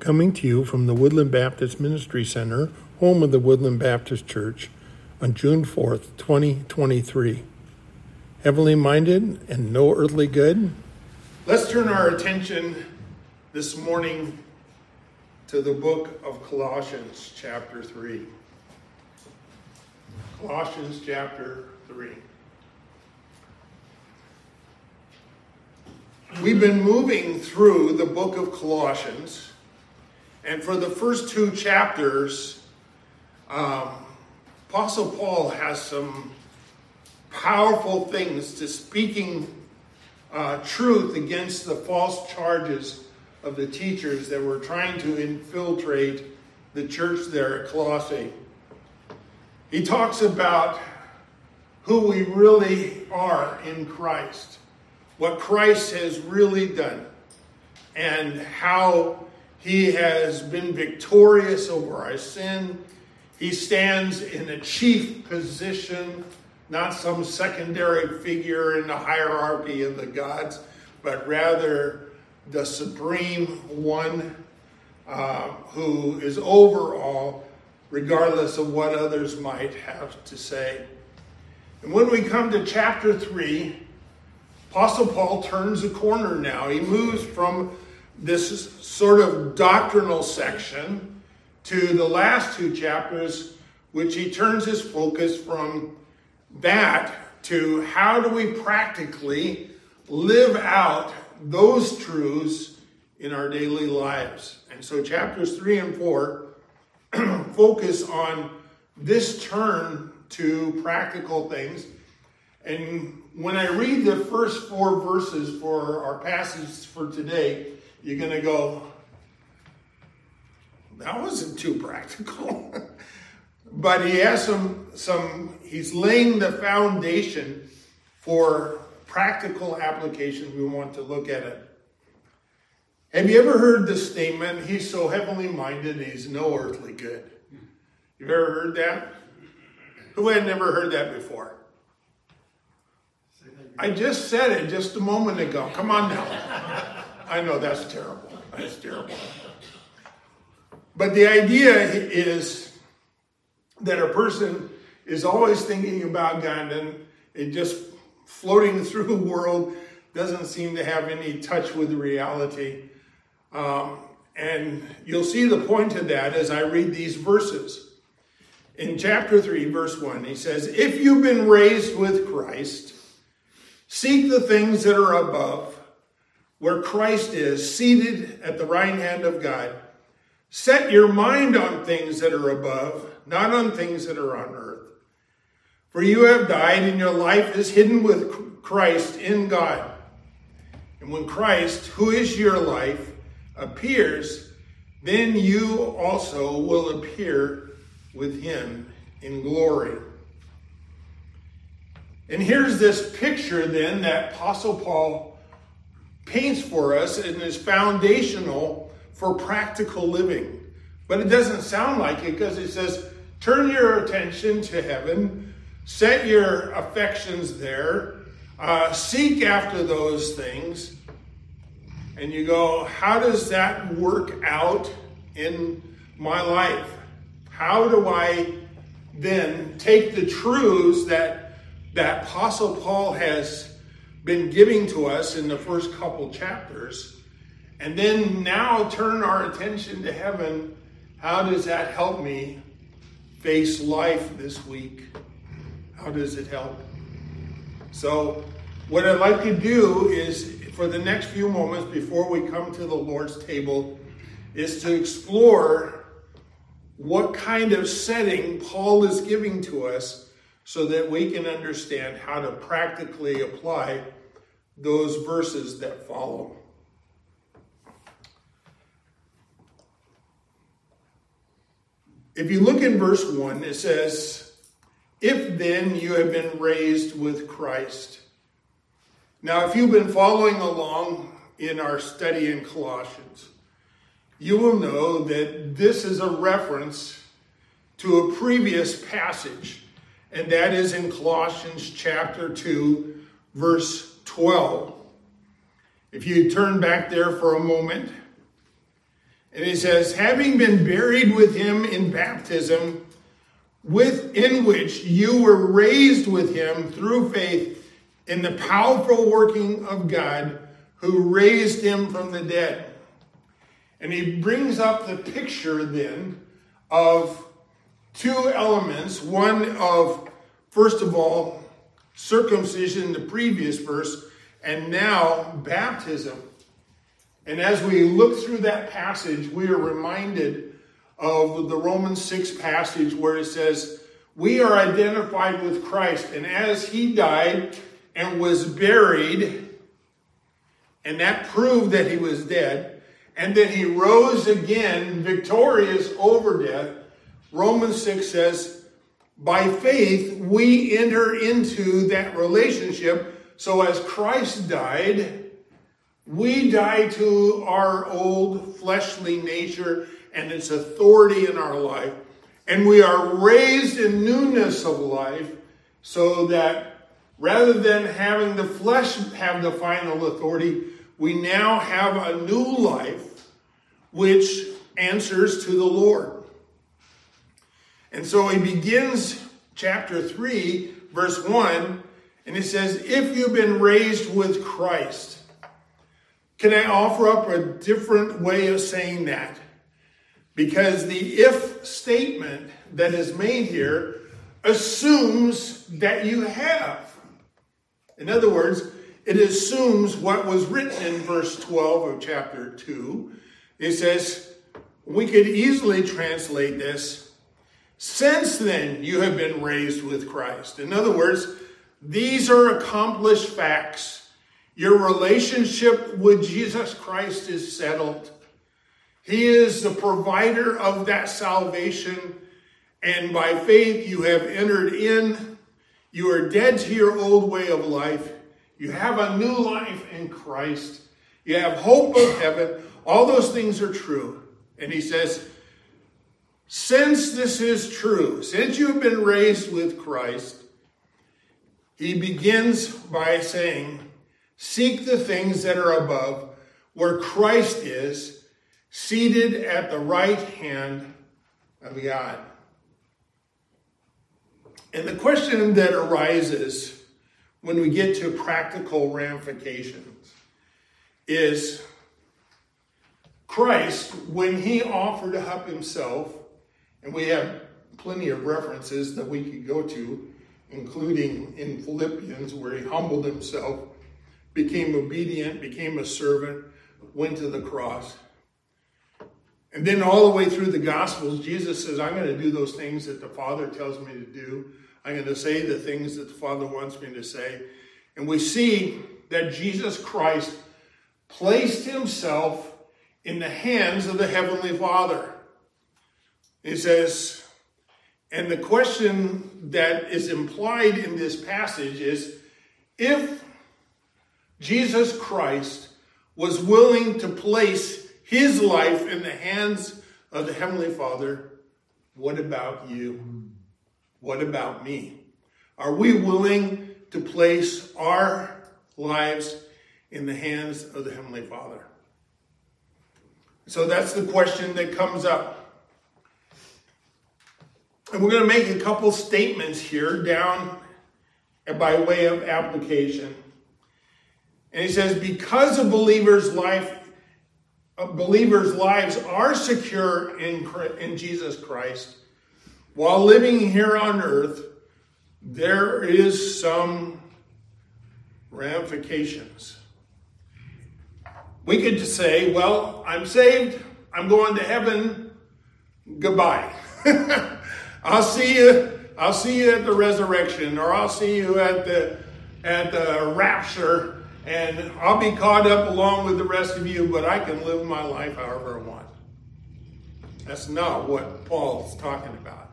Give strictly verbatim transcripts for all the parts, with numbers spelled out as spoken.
coming to you from the Woodland Baptist Ministry Center, home of the Woodland Baptist Church, on June fourth, twenty twenty-three. Heavenly minded and no earthly good. Let's turn our attention this morning to the book of Colossians chapter three. Colossians chapter three. We've been moving through the book of Colossians, and for the first two chapters, um, Apostle Paul has some powerful things to speaking uh, truth against the false charges of the teachers that were trying to infiltrate the church there at Colossae. He talks about who we really are in Christ, what Christ has really done, and how he has been victorious over our sin. He stands in a chief position, not some secondary figure in the hierarchy of the gods, but rather the supreme one uh, who is over all, regardless of what others might have to say. And when we come to chapter three, Apostle Paul turns a corner now. He moves from this sort of doctrinal section to the last two chapters, which he turns his focus from that to how do we practically live out those truths in our daily lives. And so chapters three and four focus on this turn to practical things. And when I read the first four verses for our passage for today, you're going to go, that wasn't too practical. But he has some, some, he's laying the foundation for practical applications. We want to look at it. Have you ever heard the statement, he's so heavenly minded, he's no earthly good? You've ever heard that? Who had never heard that before? I just said it just a moment ago. Come on now. I know that's terrible. That's terrible. But the idea is that a person is always thinking about God, and it just floating through the world doesn't seem to have any touch with reality. Um, and you'll see the point of that as I read these verses. In chapter three, verse one, he says, if you've been raised with Christ, seek the things that are above, where Christ is, seated at the right hand of God. Set your mind on things that are above, not on things that are on earth. For you have died, and your life is hidden with Christ in God. And when Christ, who is your life, appears, then you also will appear with him in glory. And here's this picture then that Apostle Paul paints for us and is foundational for practical living. But it doesn't sound like it, because it says, turn your attention to heaven, set your affections there, uh, seek after those things. And you go, how does that work out in my life? How do I then take the truths that that Apostle Paul has been giving to us in the first couple chapters, and then now turn our attention to heaven? How does that help me face life this week? How does it help? So what I'd like to do is, for the next few moments before we come to the Lord's table, is to explore what kind of setting Paul is giving to us, so that we can understand how to practically apply those verses that follow. If you look in verse one, it says, if then you have been raised with Christ. Now, if you've been following along in our study in Colossians, you will know that this is a reference to a previous passage. And that is in Colossians chapter two, verse twelve. If you turn back there for a moment, And he says, having been buried with him in baptism, within which you were raised with him through faith in the powerful working of God who raised him from the dead. And he brings up the picture then of two elements. One of, first of all, circumcision, the previous verse, and now baptism. And as we look through that passage, we are reminded of the Romans six passage where it says, we are identified with Christ, and as he died and was buried, and that proved that he was dead, and then he rose again victorious over death, Romans six says, by faith we enter into that relationship. So as Christ died, we die to our old fleshly nature and its authority in our life. And we are raised in newness of life so that rather than having the flesh have the final authority, we now have a new life which answers to the Lord. And so he begins chapter three, verse one, and it says, if you've been raised with Christ. Can I offer up a different way of saying that? Because the if statement that is made here assumes that you have. In other words, it assumes what was written in verse twelve of chapter two. It says, we could easily translate this, since then you have been raised with Christ. In other words, these are accomplished facts. Your relationship with Jesus Christ is settled. He is the provider of that salvation. And by faith, you have entered in. You are dead to your old way of life. You have a new life in Christ. You have hope of heaven. All those things are true. And he says, since this is true, since you've been raised with Christ, he begins by saying, seek the things that are above, where Christ is, seated at the right hand of God. And the question that arises when we get to practical ramifications is, Christ, when he offered up himself, and we have plenty of references that we could go to, including in Philippians where he humbled himself, became obedient, became a servant, went to the cross. And then all the way through the Gospels, Jesus says, I'm going to do those things that the Father tells me to do. I'm going to say the things that the Father wants me to say. And we see that Jesus Christ placed himself in the hands of the Heavenly Father. He says, and the question that is implied in this passage is, if Jesus Christ was willing to place his life in the hands of the Heavenly Father, what about you? What about me? Are we willing to place our lives in the hands of the Heavenly Father? So that's the question that comes up. And we're going to make a couple statements here down by way of application. And he says, because a believer's life, a believer's lives are secure in, in Jesus Christ, while living here on earth, there is some ramifications. We could just say, well, I'm saved, I'm going to heaven, goodbye. I'll see you, I'll see you at the resurrection, or I'll see you at the at the rapture. And I'll be caught up along with the rest of you, but I can live my life however I want. That's not what Paul's talking about.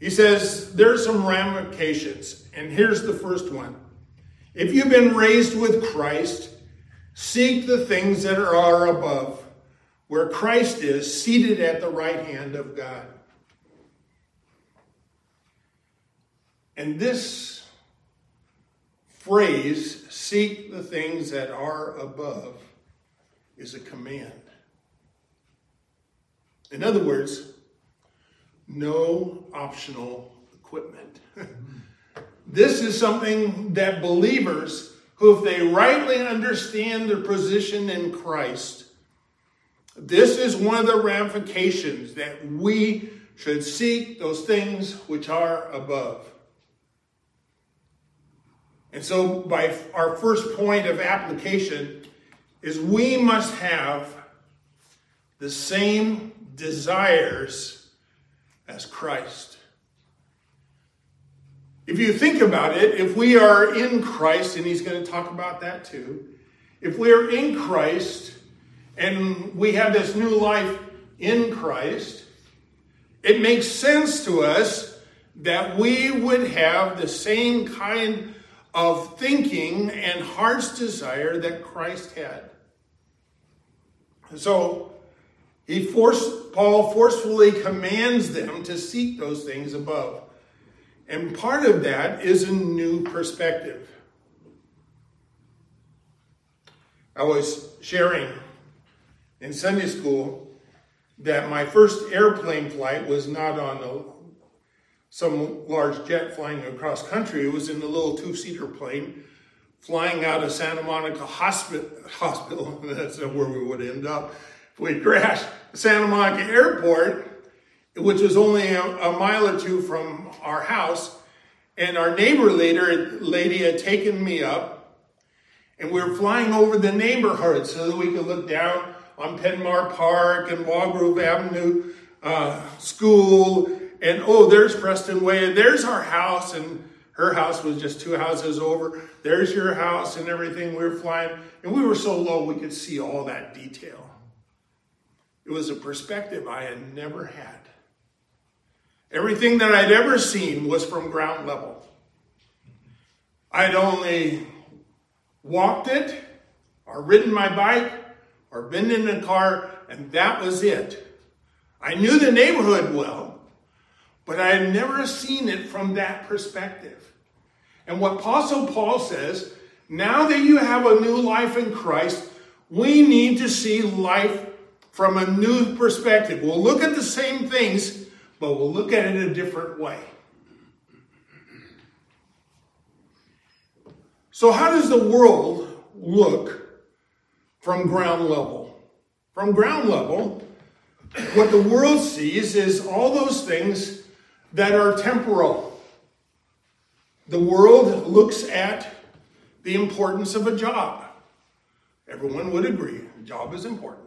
He says, there's some ramifications. And here's the first one. If you've been raised with Christ, seek the things that are above, where Christ is, seated at the right hand of God. And this phrase, seek the things that are above, is a command. In other words, no optional equipment. This is something that believers who, if they rightly understand their position in Christ, this is one of the ramifications that we should seek those things which are above. And so by our first point of application is we must have the same desires as Christ. If you think about it, if we are in Christ, and he's going to talk about that too, if we are in Christ and we have this new life in Christ, it makes sense to us that we would have the same kind of thinking and heart's desire that Christ had. So he forced, Paul forcefully commands them to seek those things above. And part of that is a new perspective. I was sharing in Sunday school that my first airplane flight was not on a, some large jet flying across country. It was in a little two-seater plane flying out of Santa Monica Hospital. hospital that's where we would end up if we crashed. Santa Monica Airport, which was only a, a mile or two from our house. And our neighbor later, lady had taken me up, and we were flying over the neighborhood so that we could look down on Penmar Park and Walgrove Avenue uh, School. And oh, there's Preston Way, and there's our house, and her house was just two houses over. There's your house and everything. We were flying, and we were so low we could see all that detail. It was a perspective I had never had. Everything that I'd ever seen was from ground level. I'd only walked it, or ridden my bike, or been in a car, and that was it. I knew the neighborhood well, but I had never seen it from that perspective. And what Apostle Paul says, now that you have a new life in Christ, we need to see life from a new perspective. We'll look at the same things, but we'll look at it a different way. So how does the world look from ground level? From ground level, what the world sees is all those things that are temporal. The world looks at the importance of a job. Everyone would agree, a job is important.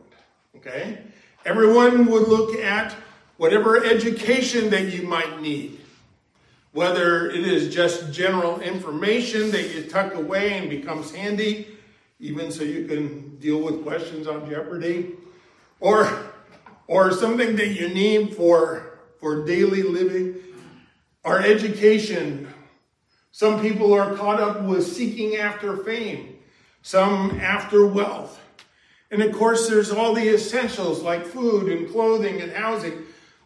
Okay? Everyone would look at whatever education that you might need, whether it is just general information that you tuck away and becomes handy, even so you can deal with questions on Jeopardy, or, or something that you need for, for daily living, or education. Some people are caught up with seeking after fame, some after wealth. And of course, there's all the essentials like food and clothing and housing.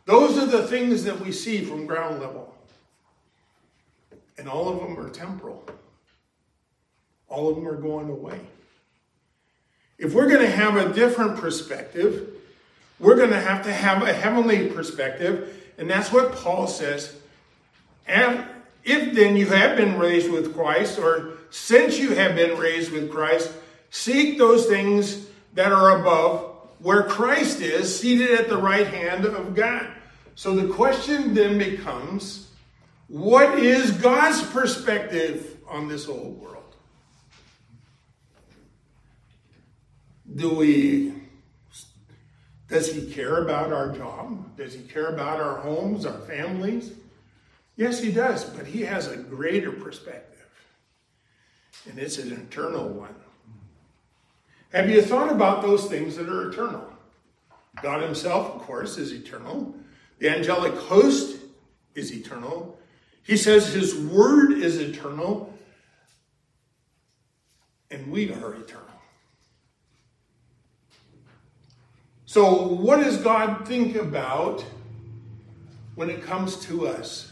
Those are the things that we see from ground level. And all of them are temporal. All of them are going away. If we're going to have a different perspective, we're going to have to have a heavenly perspective. And that's what Paul says. And if then you have been raised with Christ, or since you have been raised with Christ, seek those things that are above, where Christ is seated at the right hand of God. So the question then becomes, what is God's perspective on this whole world? Do we, does he care about our job? Does he care about our homes, our families? Yes, he does, but he has a greater perspective. And it's an eternal one. Have you thought about those things that are eternal? God himself, of course, is eternal. The angelic host is eternal. He says his word is eternal. And we are eternal. So what does God think about when it comes to us?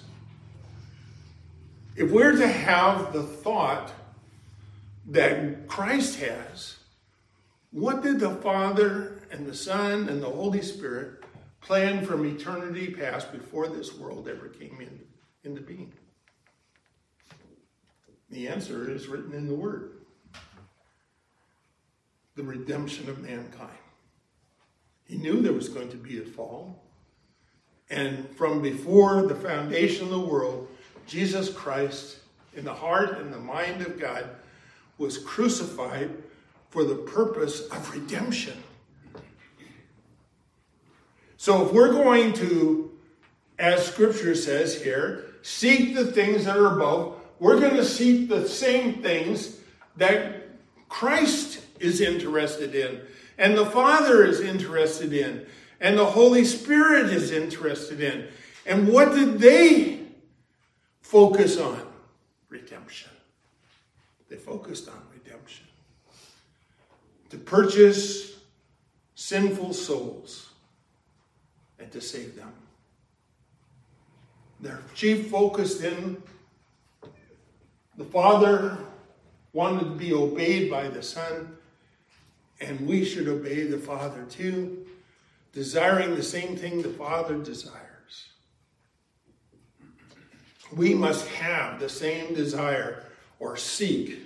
If we're to have the thought that Christ has, What did the Father and the Son and the Holy Spirit plan from eternity past before this world ever came in, into being? The answer is written in the Word. The redemption of mankind. He knew there was going to be a fall. And from before the foundation of the world, Jesus Christ, in the heart and the mind of God, was crucified for the purpose of redemption. So if we're going to, as Scripture says here, seek the things that are above, we're going to seek the same things that Christ is interested in, and the Father is interested in, and the Holy Spirit is interested in. And what did they focus on? Redemption. They focused on redemption. To purchase sinful souls and to save them. Their chief focus then, the Father wanted to be obeyed by the Son, and we should obey the Father too, desiring the same thing the Father desires. We must have the same desire or seek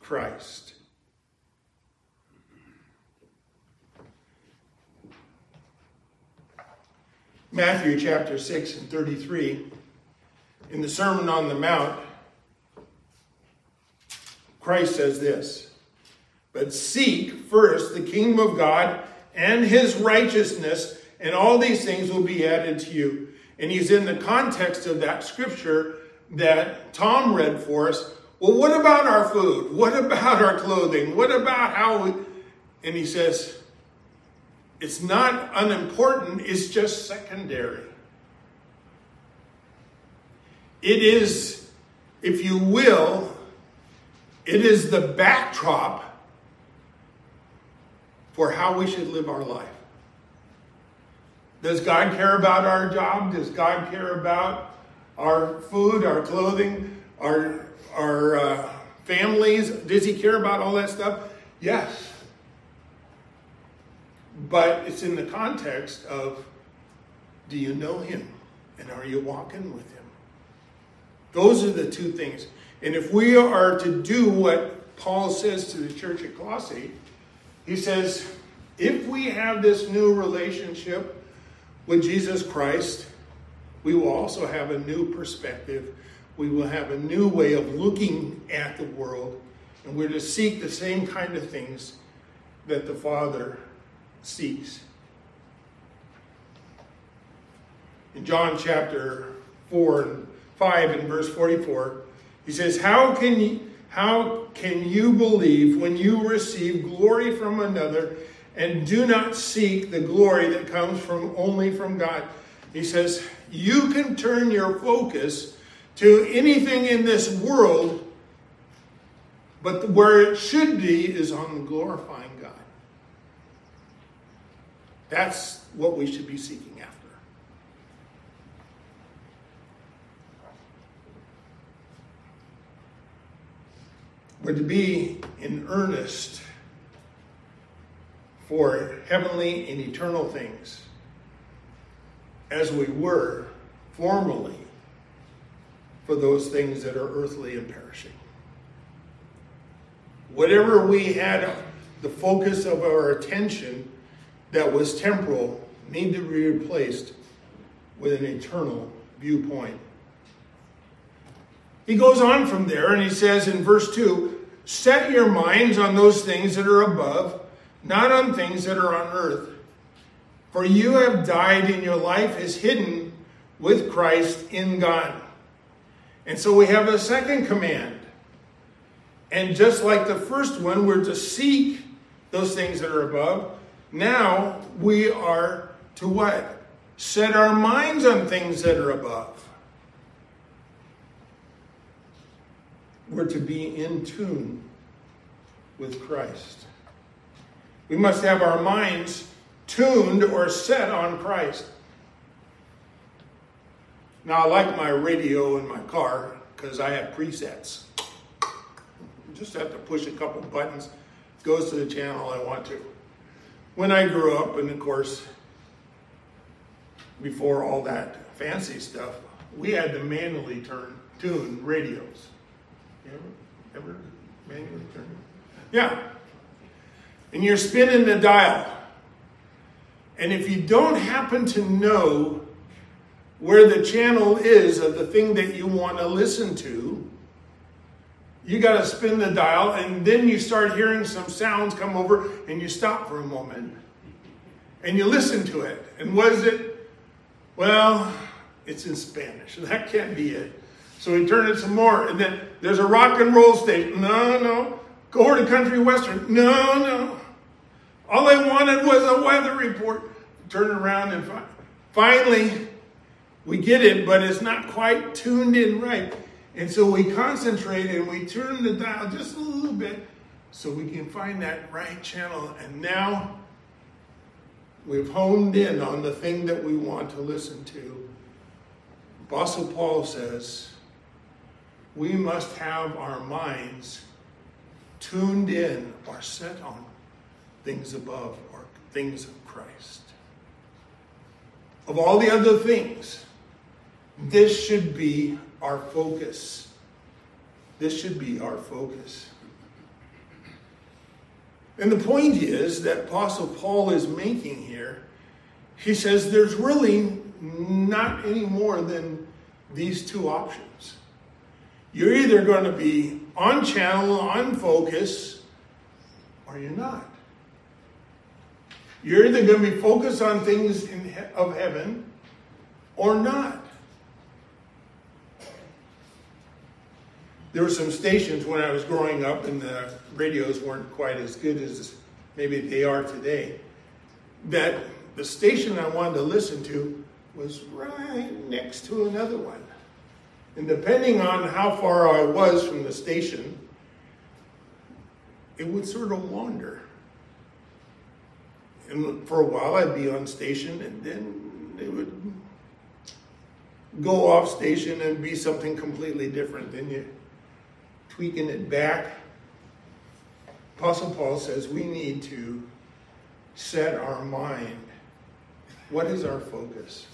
Christ. Matthew chapter six and thirty-three, in the Sermon on the Mount, Christ says this, "But seek first the kingdom of God and his righteousness, and all these things will be added to you." And he's in the context of that scripture that Tom read for us. Well, what about our food? What about our clothing? What about how we... And he says, it's not unimportant, it's just secondary. It is, if you will, it is the backdrop for how we should live our life. Does God care about our job? Does God care about our food, our clothing, our, our uh, families? Does he care about all that stuff? Yes. But it's in the context of, do you know him? And are you walking with him? Those are the two things. And if we are to do what Paul says to the church at Colossae, he says, if we have this new relationship with Jesus Christ, we will also have a new perspective. We will have a new way of looking at the world. And we're to seek the same kind of things that the Father seeks. In John chapter four and five and verse forty-four, he says, how can you, how can you believe when you receive glory from another and do not seek the glory that comes from only from God? He says, you can turn your focus to anything in this world, but where it should be is on glorifying God. That's what we should be seeking after. We're to be in earnest for heavenly and eternal things, as we were formerly for those things that are earthly and perishing. Whatever we had the focus of our attention that was temporal need to be replaced with an eternal viewpoint. He goes on from there and he says in verse two, set your minds on those things that are above, not on things that are on earth. For you have died and your life is hidden with Christ in God. And so we have a second command. And just like the first one, we're to seek those things that are above. Now we are to what? Set our minds on things that are above. We're to be in tune with Christ. We must have our minds tuned or set on Christ. Now, I like my radio in my car because I have presets. You just have to push a couple buttons. goes to the channel I want to. When I grew up, and of course, before all that fancy stuff, we had to manually turn tune radios. You ever, ever manually turn? Yeah. And you're spinning the dial. And if you don't happen to know where the channel is of the thing that you want to listen to, you got to spin the dial, and then you start hearing some sounds come over, and you stop for a moment, and you listen to it. And what is it? Well, it's in Spanish. That can't be it. So we turn it some more, and then there's a rock and roll station. No, no. Go over to country western. No, no. All I wanted was a weather report. Turn around and fi- finally, we get it, but it's not quite tuned in right. And so we concentrate and we turn the dial just a little bit so we can find that right channel. And now we've honed in on the thing that we want to listen to. Apostle Paul says, we must have our minds tuned in or set on things above or things of Christ. Of all the other things, this should be our focus. This should be our focus. And the point is that Apostle Paul is making here, he says there's really not any more than these two options. You're either going to be on channel, on focus, or you're not. You're either going to be focused on things in he- of heaven or not. There were some stations when I was growing up, and the radios weren't quite as good as maybe they are today, that the station I wanted to listen to was right next to another one. And depending on how far I was from the station, it would sort of wander. And for a while I'd be on station, and then it would go off station and be something completely different. Then you tweaking it back. Apostle Paul says we need to set our mind. What is our focus?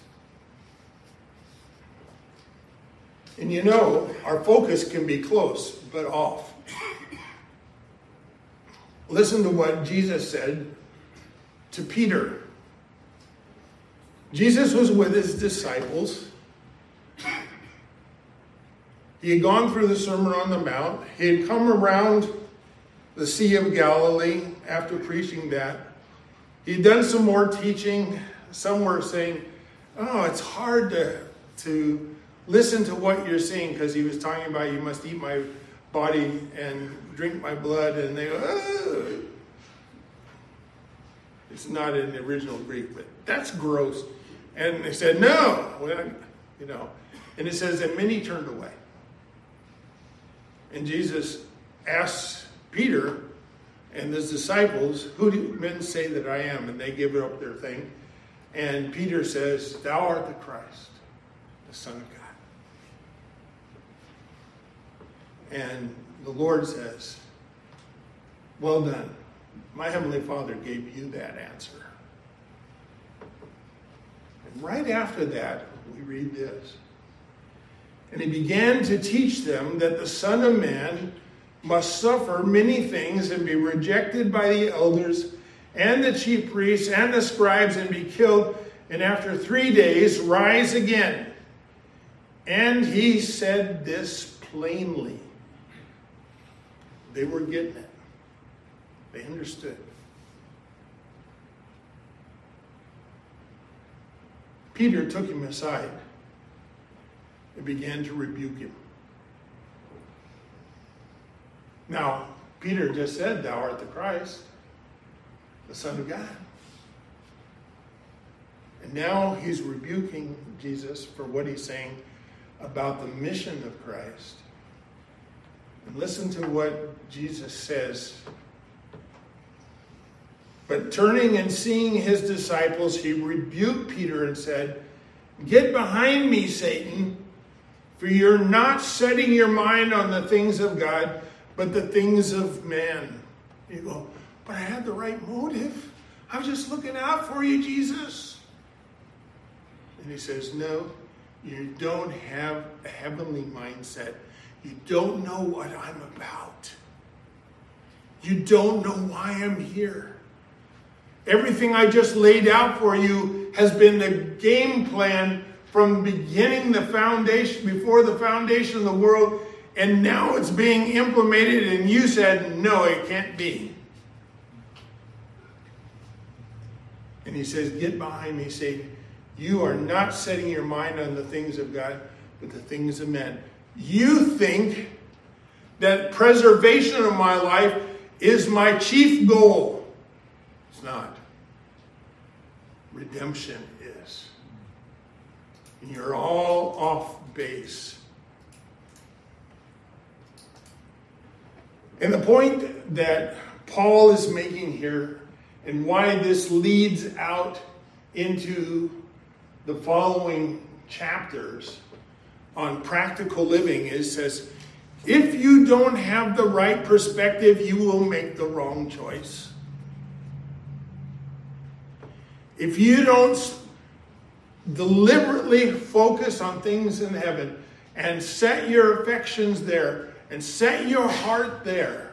And you know, our focus can be close, but off. Listen to what Jesus said to Peter. Jesus was with his disciples. He had gone through the Sermon on the Mount. He had come around the Sea of Galilee after preaching that. He'd done some more teaching. Some were saying, oh, it's hard to, to listen to what you're saying, because he was talking about you must eat my body and drink my blood. And they go, oh. It's not in the original Greek, but that's gross. And they said, no, well, you know. And it says that many turned away. And Jesus asks Peter and his disciples, who do men say that I am? And they give up their thing. And Peter says, thou art the Christ, the Son of God. And the Lord says, well done. My Heavenly Father gave you that answer. And right after that, we read this. And he began to teach them that the Son of Man must suffer many things and be rejected by the elders and the chief priests and the scribes and be killed, and after three days rise again. And he said this plainly. They were getting it. They understood. Peter took him aside and began to rebuke him. Now, Peter just said, thou art the Christ, the Son of God. And now he's rebuking Jesus for what he's saying about the mission of Christ. And listen to what Jesus says. But turning and seeing his disciples, he rebuked Peter and said, get behind me, Satan, for you're not setting your mind on the things of God, but the things of man. You go, but I had the right motive. I was just looking out for you, Jesus. And he says, no, you don't have a heavenly mindset. You don't know what I'm about. You don't know why I'm here. Everything I just laid out for you has been the game plan from beginning the foundation, before the foundation of the world, and now it's being implemented, and you said, no, it can't be. And he says, get behind me, Satan. You are not setting your mind on the things of God, but the things of men. You think that preservation of my life is my chief goal. It's not. Redemption is. And you're all off base. And the point that Paul is making here, and why this leads out into the following chapters on practical living, is says, if you don't have the right perspective, you will make the wrong choice. If you don't deliberately focus on things in heaven and set your affections there and set your heart there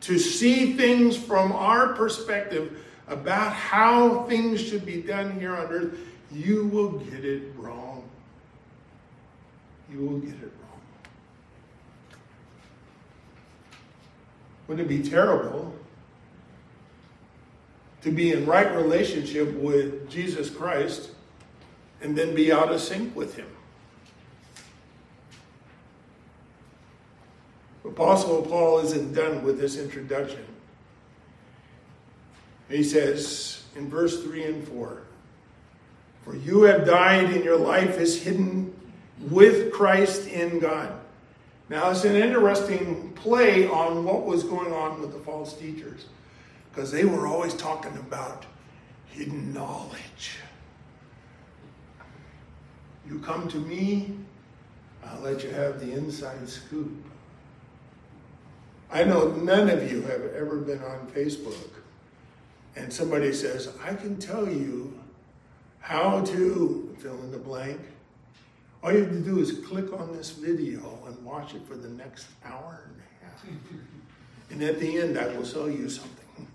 to see things from our perspective about how things should be done here on earth, you will get it wrong. You will get it wrong. Wouldn't it be terrible to be in right relationship with Jesus Christ and then be out of sync with him? Apostle Paul isn't done with this introduction. He says in verse three and four, for you have died and your life is hidden with Christ in God. Now it's an interesting play on what was going on with the false teachers, because they were always talking about hidden knowledge. You come to me, I'll let you have the inside scoop. I know none of you have ever been on Facebook and somebody says, I can tell you how to fill in the blank. All you have to do is click on this video and watch it for the next hour and a half. And at the end, I will sell you something.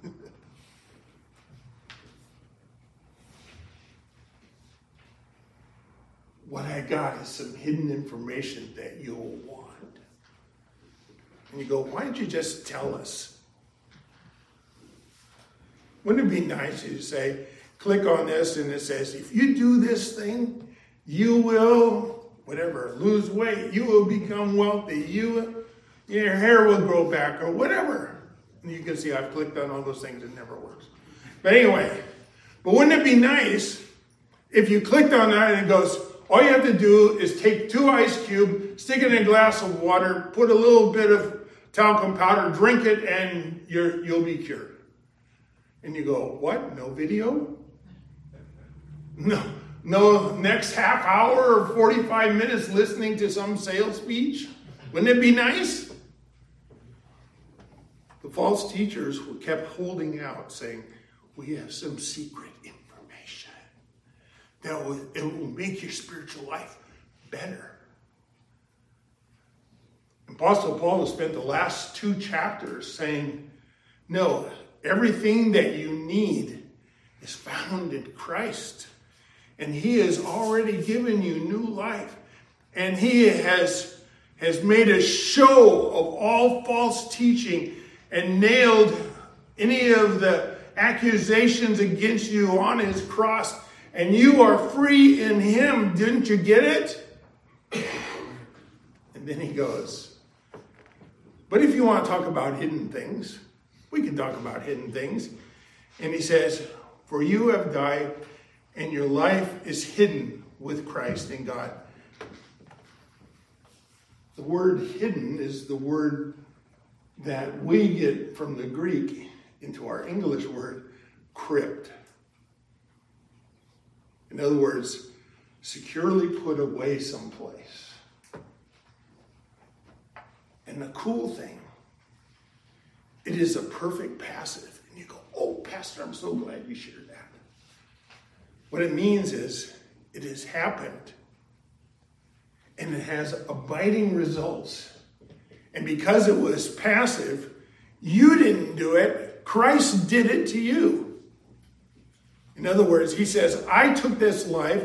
What I got is some hidden information that you'll want. And you go, why didn't you just tell us? Wouldn't it be nice to say, click on this, and it says, if you do this thing, you will, whatever, lose weight, you will become wealthy, you, your hair will grow back, or whatever. And you can see I've clicked on all those things, it never works. But anyway, but wouldn't it be nice if you clicked on that and it goes, all you have to do is take two ice cubes, stick it in a glass of water, put a little bit of talcum powder, drink it, and you're, you'll be cured. And you go, what? No video? No, no next half hour or forty-five minutes listening to some sales speech? Wouldn't it be nice? The false teachers were kept holding out, saying, we have some secret information that will, it will make your spiritual life better. Apostle Paul has spent the last two chapters saying, no, everything that you need is found in Christ. And he has already given you new life. And he has, has made a show of all false teaching and nailed any of the accusations against you on his cross. And you are free in him. Didn't you get it? And then he goes, but if you want to talk about hidden things, we can talk about hidden things. And he says, for you have died, and your life is hidden with Christ in God. The word hidden is the word that we get from the Greek into our English word, crypt. In other words, securely put away someplace. And the cool thing It is a perfect passive. And you go, oh, Pastor, I'm so glad you shared that. What it means is it has happened. And it has abiding results. And because it was passive, you didn't do it. Christ did it to you. In other words, he says, I took this life.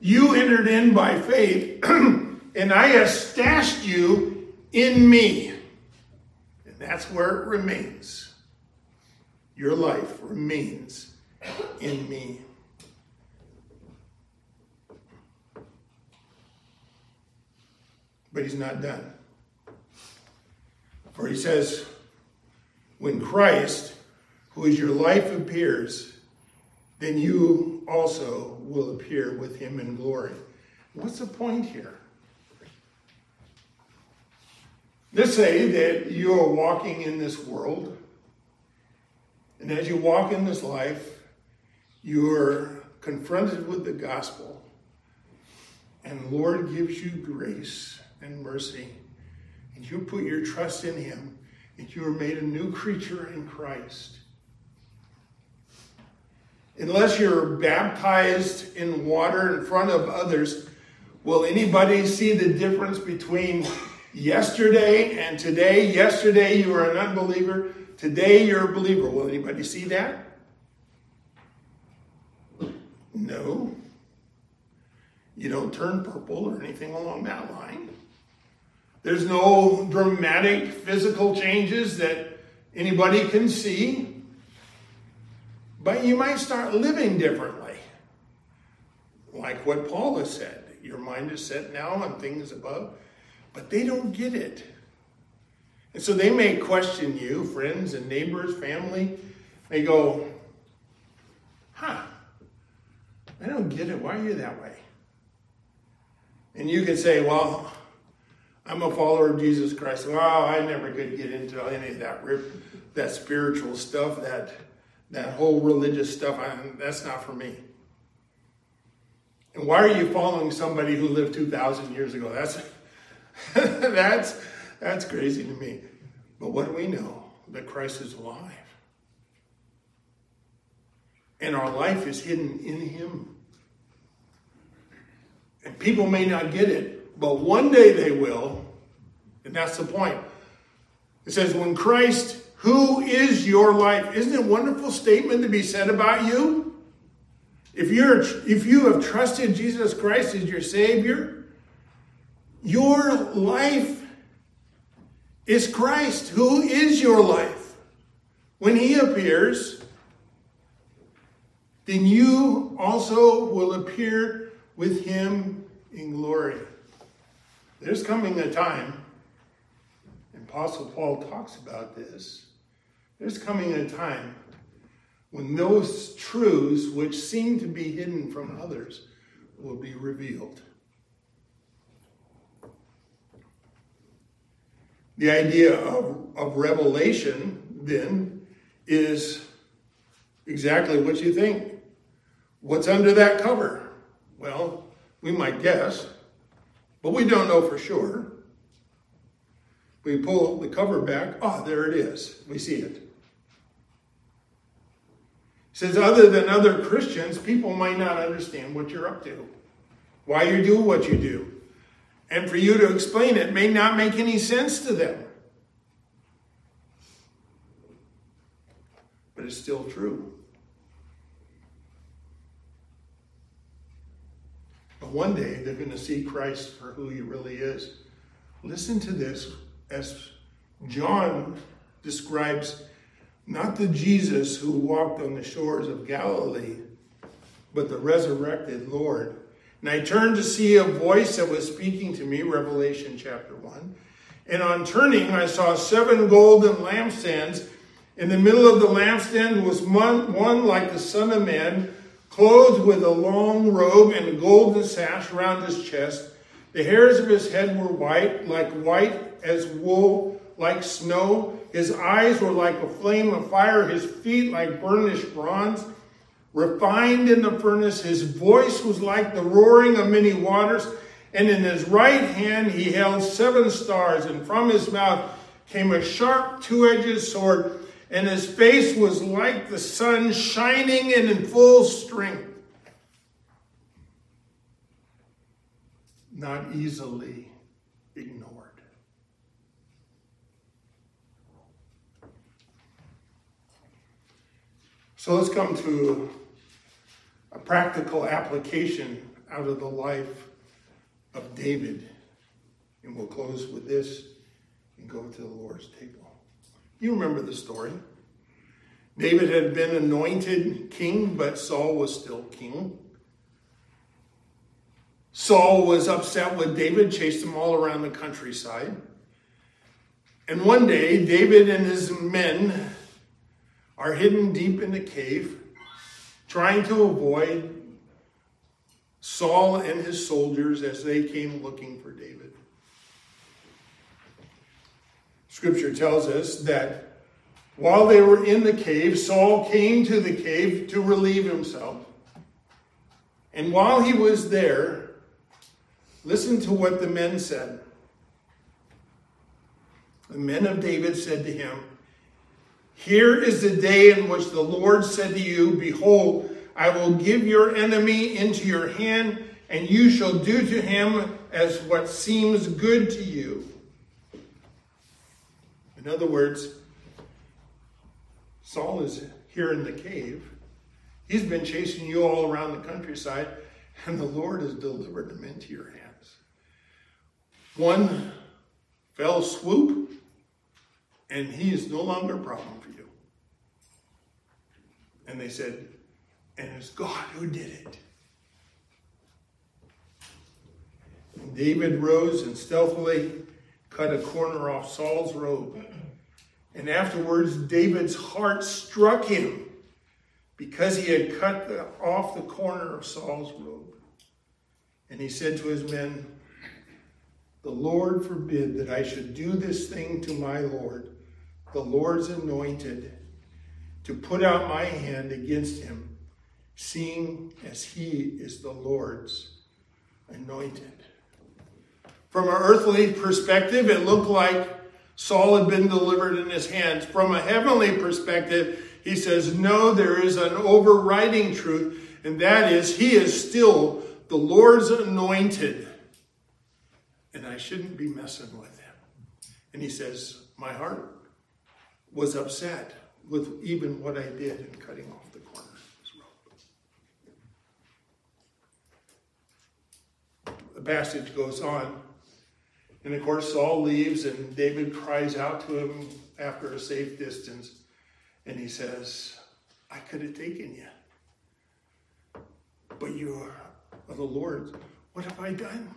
You entered in by faith. And I have stashed you in me. And that's where it remains. Your life remains in me. But he's not done. For he says, when Christ, who is your life, appears, then you also will appear with him in glory. What's the point here? Let's say that you are walking in this world, and as you walk in this life, you are confronted with the gospel, and the Lord gives you grace and mercy, and you put your trust in him, and you are made a new creature in Christ. Unless you're baptized in water in front of others, will anybody see the difference between yesterday and today? Yesterday you were an unbeliever, today you're a believer. Will anybody see that? No. You don't turn purple or anything along that line. There's no dramatic physical changes that anybody can see. But you might start living differently. Like what Paul has said. Your mind is set now on things above. But they don't get it. And so they may question you, friends and neighbors, family. They go, huh, I don't get it. Why are you that way? And you can say, well, I'm a follower of Jesus Christ. Wow, well, I never could get into any of that that spiritual stuff, that that whole religious stuff. I, that's not for me. And why are you following somebody who lived two thousand years ago? That's that's that's crazy to me. But what do we know? That Christ is alive. And our life is hidden in him. And people may not get it, but one day they will. And that's the point. It says, when Christ, who is your life? Isn't it a wonderful statement to be said about you? If you're, if you have trusted Jesus Christ as your Savior, your life is Christ. Who is your life? When he appears, then you also will appear with him in glory. There's coming a time, and Apostle Paul talks about this, there's coming a time when those truths which seem to be hidden from others will be revealed. The idea of, of revelation, then, is exactly what you think. What's under that cover? Well, we might guess, but we don't know for sure. We pull the cover back. Oh, there it is. We see it. It says, other than other Christians, people might not understand what you're up to, why you do what you do. And for you to explain it may not make any sense to them. But it's still true. But one day, they're going to see Christ for who he really is. Listen to this as John describes not the Jesus who walked on the shores of Galilee, but the resurrected Lord. And I turned to see a voice that was speaking to me, Revelation chapter one. And on turning, I saw seven golden lampstands. In the middle of the lampstand was one, one like the Son of Man, clothed with a long robe and a golden sash around his chest. The hairs of his head were white, like white as wool, like snow. His eyes were like a flame of fire, his feet like burnished bronze, refined in the furnace. His voice was like the roaring of many waters, and in his right hand he held seven stars, and from his mouth came a sharp two-edged sword, and his face was like the sun shining and in full strength. Not easily ignored. So let's come to a practical application out of the life of David. And we'll close with this and go to the Lord's table. You remember the story. David had been anointed king, but Saul was still king. Saul was upset with David, chased him all around the countryside. And one day, David and his men are hidden deep in the cave, trying to avoid Saul and his soldiers as they came looking for David. Scripture tells us that while they were in the cave, Saul came to the cave to relieve himself. And while he was there, listen to what the men said. The men of David said to him, "Here is the day in which the Lord said to you, 'Behold, I will give your enemy into your hand, and you shall do to him as what seems good to you.'" In other words, Saul is here in the cave. He's been chasing you all around the countryside, and the Lord has delivered him into your hands. One fell swoop, and he is no longer a problem for you. And they said, and it's God who did it. And David rose and stealthily cut a corner off Saul's robe. And afterwards, David's heart struck him because he had cut the, off the corner of Saul's robe. And he said to his men, "The Lord forbid that I should do this thing to my Lord, the Lord's anointed, to put out my hand against him, seeing as he is the Lord's anointed." From an earthly perspective, it looked like Saul had been delivered in his hands. From a heavenly perspective, he says, no, there is an overriding truth, and that is, he is still the Lord's anointed, and I shouldn't be messing with him. And he says, my heart was upset with even what I did in cutting off the corner of his robe. The passage goes on. And of course, Saul leaves, and David cries out to him after a safe distance. And he says, I could have taken you, but you are the Lord's. What have I done?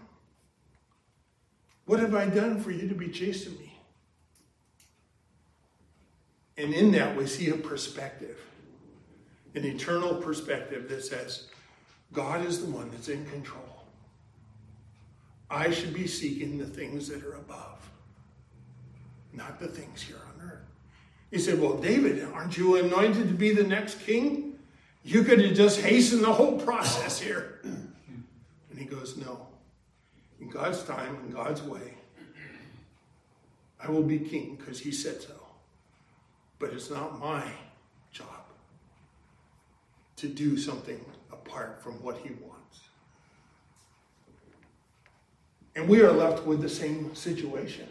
What have I done for you to be chasing me? And in that, we see a perspective, an eternal perspective that says, God is the one that's in control. I should be seeking the things that are above, not the things here on earth. He said, well, David, aren't you anointed to be the next king? You could have just hastened the whole process here. And he goes, no. In God's time, in God's way, I will be king because he said so. But it's not my job to do something apart from what he wants. And we are left with the same situation.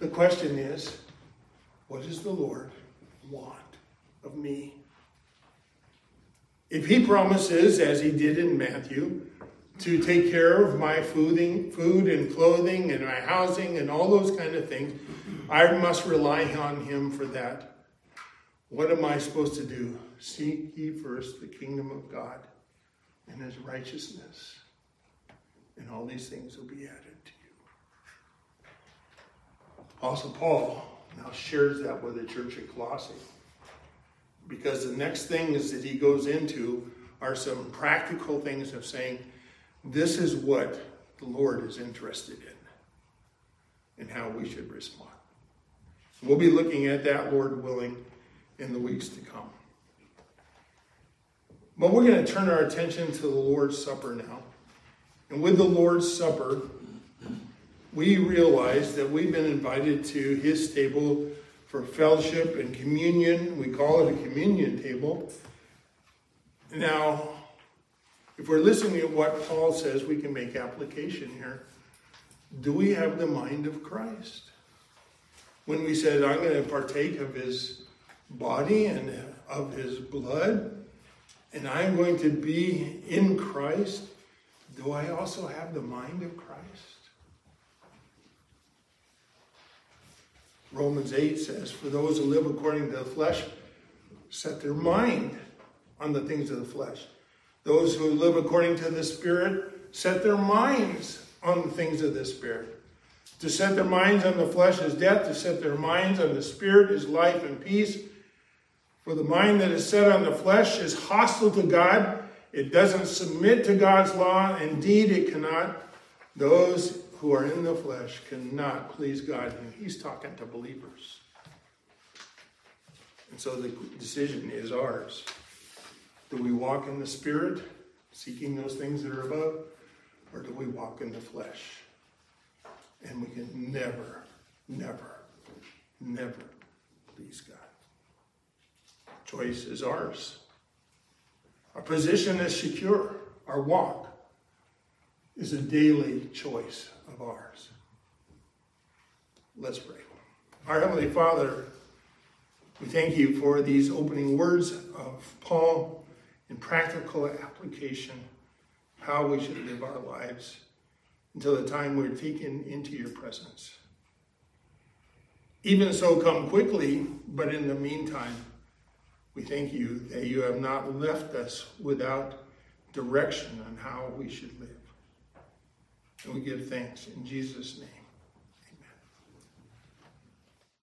The question is, what does the Lord want of me? If he promises, as he did in Matthew, to take care of my food and clothing and my housing and all those kind of things, I must rely on him for that. What am I supposed to do? Seek ye first the kingdom of God and his righteousness, and all these things will be added to you. Apostle Paul now shares that with the church at Colossae, because the next things that he goes into are some practical things of saying, this is what the Lord is interested in and how we should respond. We'll be looking at that, Lord willing, in the weeks to come. But we're going to turn our attention to the Lord's Supper now. And with the Lord's Supper, we realize that we've been invited to his table for fellowship and communion. We call it a communion table. Now, if we're listening to what Paul says, we can make application here. Do we have the mind of Christ? When we said, I'm going to partake of his body and of his blood, and I'm going to be in Christ, do I also have the mind of Christ? Romans eight says, for those who live according to the flesh, set their mind on the things of the flesh. Those who live according to the Spirit, set their minds on the things of the Spirit. To set their minds on the flesh is death, to set their minds on the Spirit is life and peace. For the mind that is set on the flesh is hostile to God. It doesn't submit to God's law. Indeed, it cannot. Those who are in the flesh cannot please God. And he's talking to believers. And so the decision is ours. Do we walk in the Spirit, seeking those things that are above? Or do we walk in the flesh? And we can never, never, never please God. Choice is ours. Our position is secure. Our walk is a daily choice of ours. Let's pray. Our Heavenly Father, we thank you for these opening words of Paul in practical application, how we should live our lives until the time we're taken into your presence. Even so, come quickly, but in the meantime, we thank you that you have not left us without direction on how we should live. And we give thanks in Jesus' name.